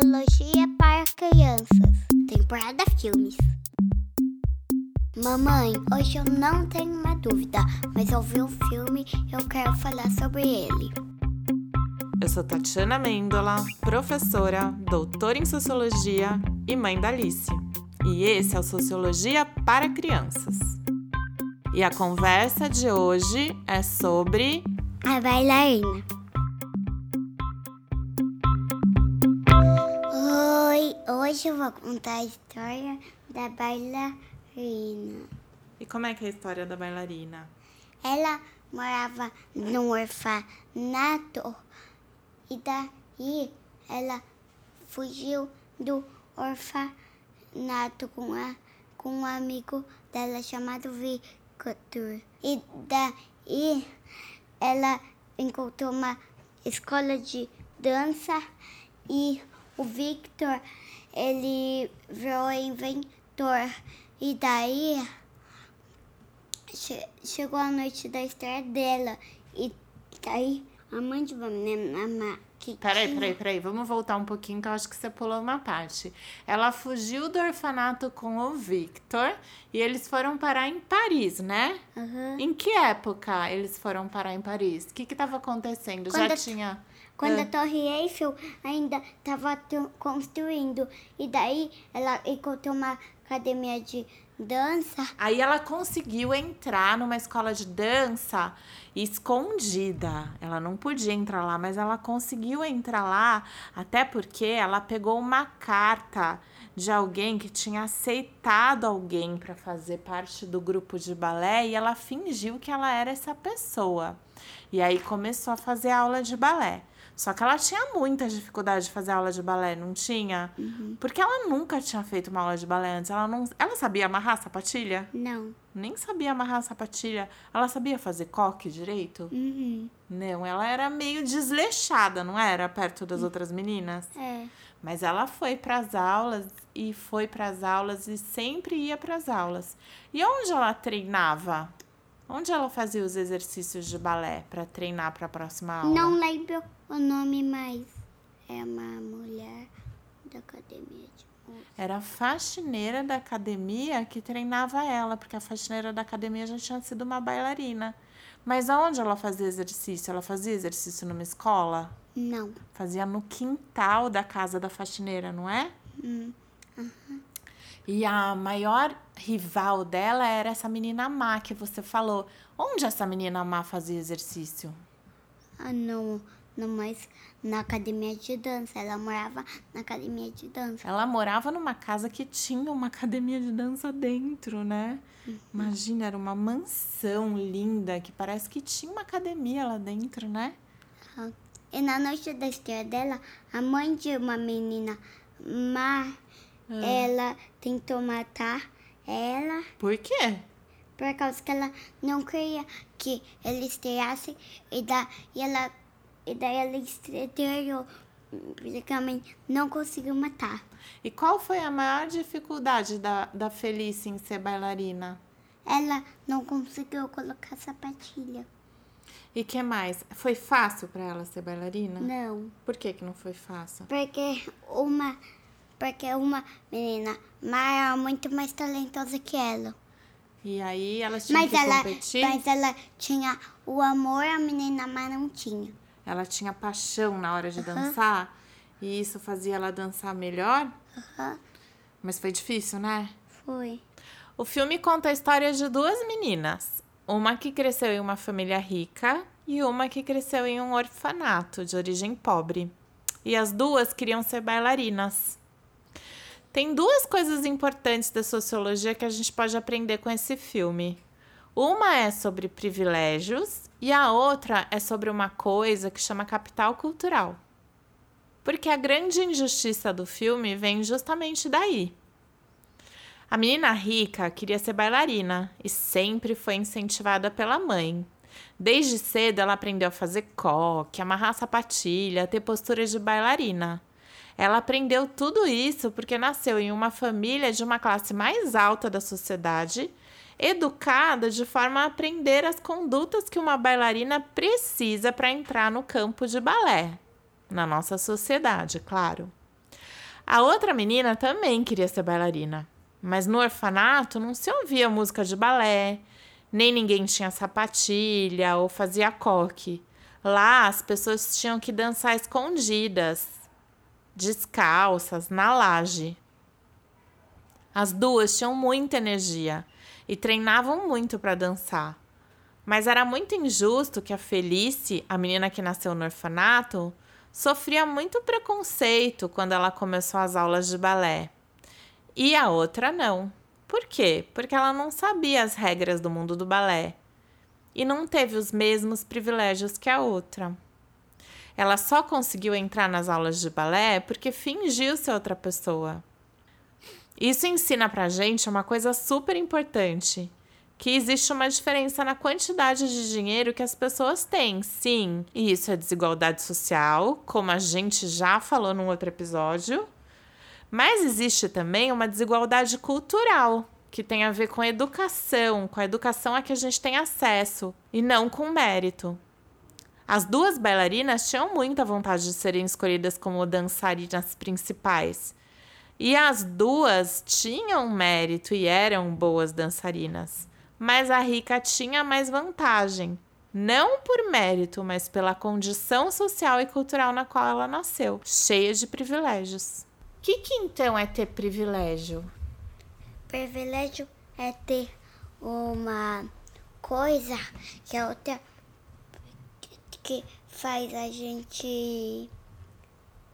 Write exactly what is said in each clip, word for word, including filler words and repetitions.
Sociologia para Crianças, temporada Filmes. Mamãe, hoje eu não tenho uma dúvida, mas eu vi um filme e eu quero falar sobre ele. Eu sou Tatiana Amendola, professora, doutora em Sociologia e mãe da Alice. E esse é o Sociologia para Crianças. E a conversa de hoje é sobre... A Bailarina. Oi, hoje eu vou contar a história da bailarina. E como é que é a história da bailarina? Ela morava num orfanato e daí ela fugiu do orfanato com, a, com um amigo dela chamado Victor. E daí ela encontrou uma escola de dança e o Victor, ele virou inventor. E daí che- chegou a noite da estreia dela e daí... A mãe de uma menina que... Peraí, peraí, peraí. Vamos voltar um pouquinho, que eu acho que você pulou uma parte. Ela fugiu do orfanato com o Victor e eles foram parar em Paris, né? Uhum. Em que época eles foram parar em Paris? O que que estava acontecendo? Quando Já a, tinha... Quando ah. a Torre Eiffel ainda estava construindo. E daí ela encontrou uma academia de... dança. Aí ela conseguiu entrar numa escola de dança escondida. Ela não podia entrar lá, mas ela conseguiu entrar lá, até porque ela pegou uma carta de alguém que tinha aceitado alguém para fazer parte do grupo de balé e ela fingiu que ela era essa pessoa. E aí começou a fazer aula de balé. Só que ela tinha muita dificuldade de fazer aula de balé, não tinha? Uhum. Porque ela nunca tinha feito uma aula de balé antes. Ela, não... ela sabia amarrar sapatilha? Não. Nem sabia amarrar sapatilha. Ela sabia fazer coque direito? Uhum. Não, ela era meio desleixada, não era? Perto das uhum. outras meninas? É. Mas ela foi pras aulas e foi pras aulas e sempre ia pras aulas. E onde ela treinava? Onde ela fazia os exercícios de balé para treinar para a próxima aula? Não lembro o nome mais. É uma mulher da academia de música. Era a faxineira da academia que treinava ela, porque a faxineira da academia já tinha sido uma bailarina. Mas onde ela fazia exercício? Ela fazia exercício numa escola? Não. Fazia no quintal da casa da faxineira, não é? Hum. Uhum. E a maior rival dela era essa menina má que você falou. Onde essa menina má fazia exercício? Ah, não, não, mas na academia de dança. Ela morava na academia de dança. Ela morava numa casa que tinha uma academia de dança dentro, né? Uhum. Imagina, era uma mansão linda que parece que tinha uma academia lá dentro, né? Ah, e na noite da estreia dela, a mãe de uma menina má... Hum. Ela tentou matar ela. Por quê? Por causa que ela não queria que eles estreassem. E daí ela, e daí ela estreou. Praticamente não conseguiu matar. E qual foi a maior dificuldade da, da Felícia em ser bailarina? Ela não conseguiu colocar sapatilha. E o que mais? Foi fácil para ela ser bailarina? Não. Por que que não foi fácil? Porque uma... Porque uma menina era muito mais talentosa que ela. E aí elas tinham mas que ela, competir? Mas ela tinha o amor, a menina má não tinha. Ela tinha paixão na hora de uhum. dançar? E isso fazia ela dançar melhor? Uhum. Mas foi difícil, né? Foi. O filme conta a história de duas meninas. Uma que cresceu em uma família rica e uma que cresceu em um orfanato de origem pobre. E as duas queriam ser bailarinas. Tem duas coisas importantes da sociologia que a gente pode aprender com esse filme. Uma é sobre privilégios e a outra é sobre uma coisa que chama capital cultural. Porque a grande injustiça do filme vem justamente daí. A menina rica queria ser bailarina e sempre foi incentivada pela mãe. Desde cedo ela aprendeu a fazer coque, amarrar sapatilha, ter postura de bailarina. Ela aprendeu tudo isso porque nasceu em uma família de uma classe mais alta da sociedade, educada de forma a aprender as condutas que uma bailarina precisa para entrar no campo de balé, na nossa sociedade, claro. A outra menina também queria ser bailarina, mas no orfanato não se ouvia música de balé, nem ninguém tinha sapatilha ou fazia coque. Lá as pessoas tinham que dançar escondidas, descalças, na laje. As duas tinham muita energia e treinavam muito para dançar. Mas era muito injusto que a Felícia, a menina que nasceu no orfanato, sofria muito preconceito quando ela começou as aulas de balé. E a outra não. Por quê? Porque ela não sabia as regras do mundo do balé e não teve os mesmos privilégios que a outra. Ela só conseguiu entrar nas aulas de balé porque fingiu ser outra pessoa. Isso ensina pra gente uma coisa super importante, que existe uma diferença na quantidade de dinheiro que as pessoas têm, sim. E isso é desigualdade social, como a gente já falou num outro episódio. Mas existe também uma desigualdade cultural, que tem a ver com a educação, com a educação a que a gente tem acesso, e não com mérito. As duas bailarinas tinham muita vontade de serem escolhidas como dançarinas principais. E as duas tinham mérito e eram boas dançarinas. Mas a rica tinha mais vantagem, não por mérito, mas pela condição social e cultural na qual ela nasceu, cheia de privilégios. O que, que então é ter privilégio? Privilégio é ter uma coisa que a outra que faz a gente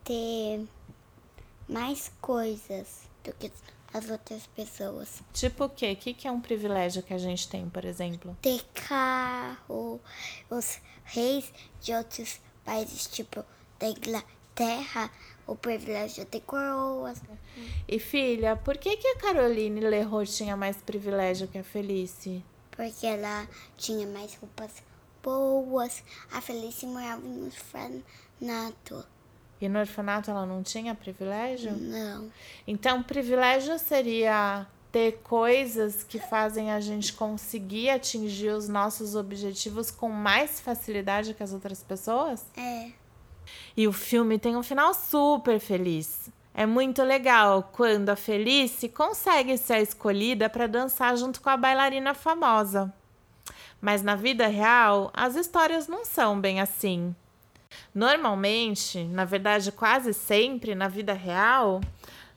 ter mais coisas do que as outras pessoas. Tipo o quê? O que é um privilégio que a gente tem, por exemplo? Ter carro. Os reis de outros países, tipo da Inglaterra, o privilégio de ter coroas. E filha, por que, que a Caroline Leroux tinha mais privilégio que a Felícia? Porque ela tinha mais roupas boas. A Felícia morava em um orfanato. E no orfanato ela não tinha privilégio? Não. Então, privilégio seria ter coisas que fazem a gente conseguir atingir os nossos objetivos com mais facilidade que as outras pessoas? É. E o filme tem um final super feliz. É muito legal quando a Felícia consegue ser escolhida para dançar junto com a bailarina famosa. Mas na vida real, as histórias não são bem assim. Normalmente, na verdade quase sempre, na vida real,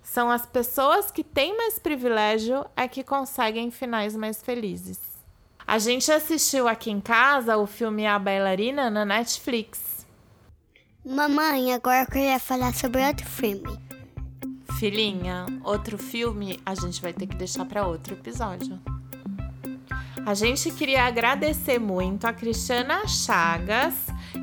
são as pessoas que têm mais privilégio é que conseguem finais mais felizes. A gente assistiu aqui em casa o filme A Bailarina na Netflix. Mamãe, agora eu queria falar sobre outro filme. Filhinha, outro filme a gente vai ter que deixar para outro episódio. A gente queria agradecer muito a Cristiana Chagas,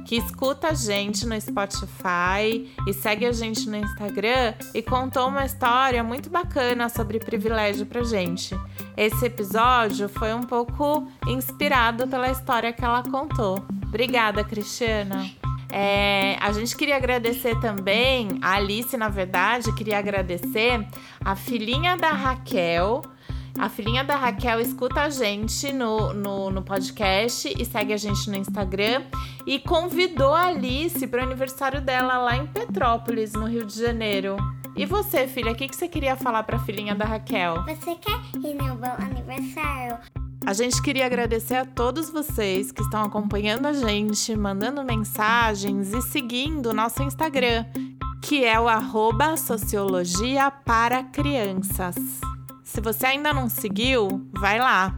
que escuta a gente no Spotify e segue a gente no Instagram e contou uma história muito bacana sobre privilégio pra gente. Esse episódio foi um pouco inspirado pela história que ela contou. Obrigada, Cristiana. É, a gente queria agradecer também, a Alice, na verdade, queria agradecer a filhinha da Raquel. A filhinha da Raquel escuta a gente no, no, no podcast e segue a gente no Instagram e convidou a Alice para o aniversário dela lá em Petrópolis, no Rio de Janeiro. E você, filha, o que, que você queria falar para a filhinha da Raquel? Você quer ir no bom aniversário? A gente queria agradecer a todos vocês que estão acompanhando a gente, mandando mensagens e seguindo o nosso Instagram, que é o arroba Sociologia para Crianças. Se você ainda não seguiu, vai lá.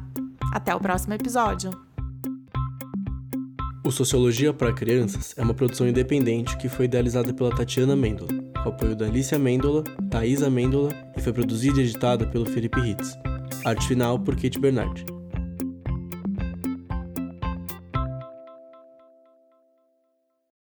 Até o próximo episódio. O Sociologia para Crianças é uma produção independente que foi idealizada pela Tatiana Amendola, com apoio da Alice Amendola, Taísa Amendola e foi produzida e editada pelo Felipe Ritis. Arte final por Kate Bernardi.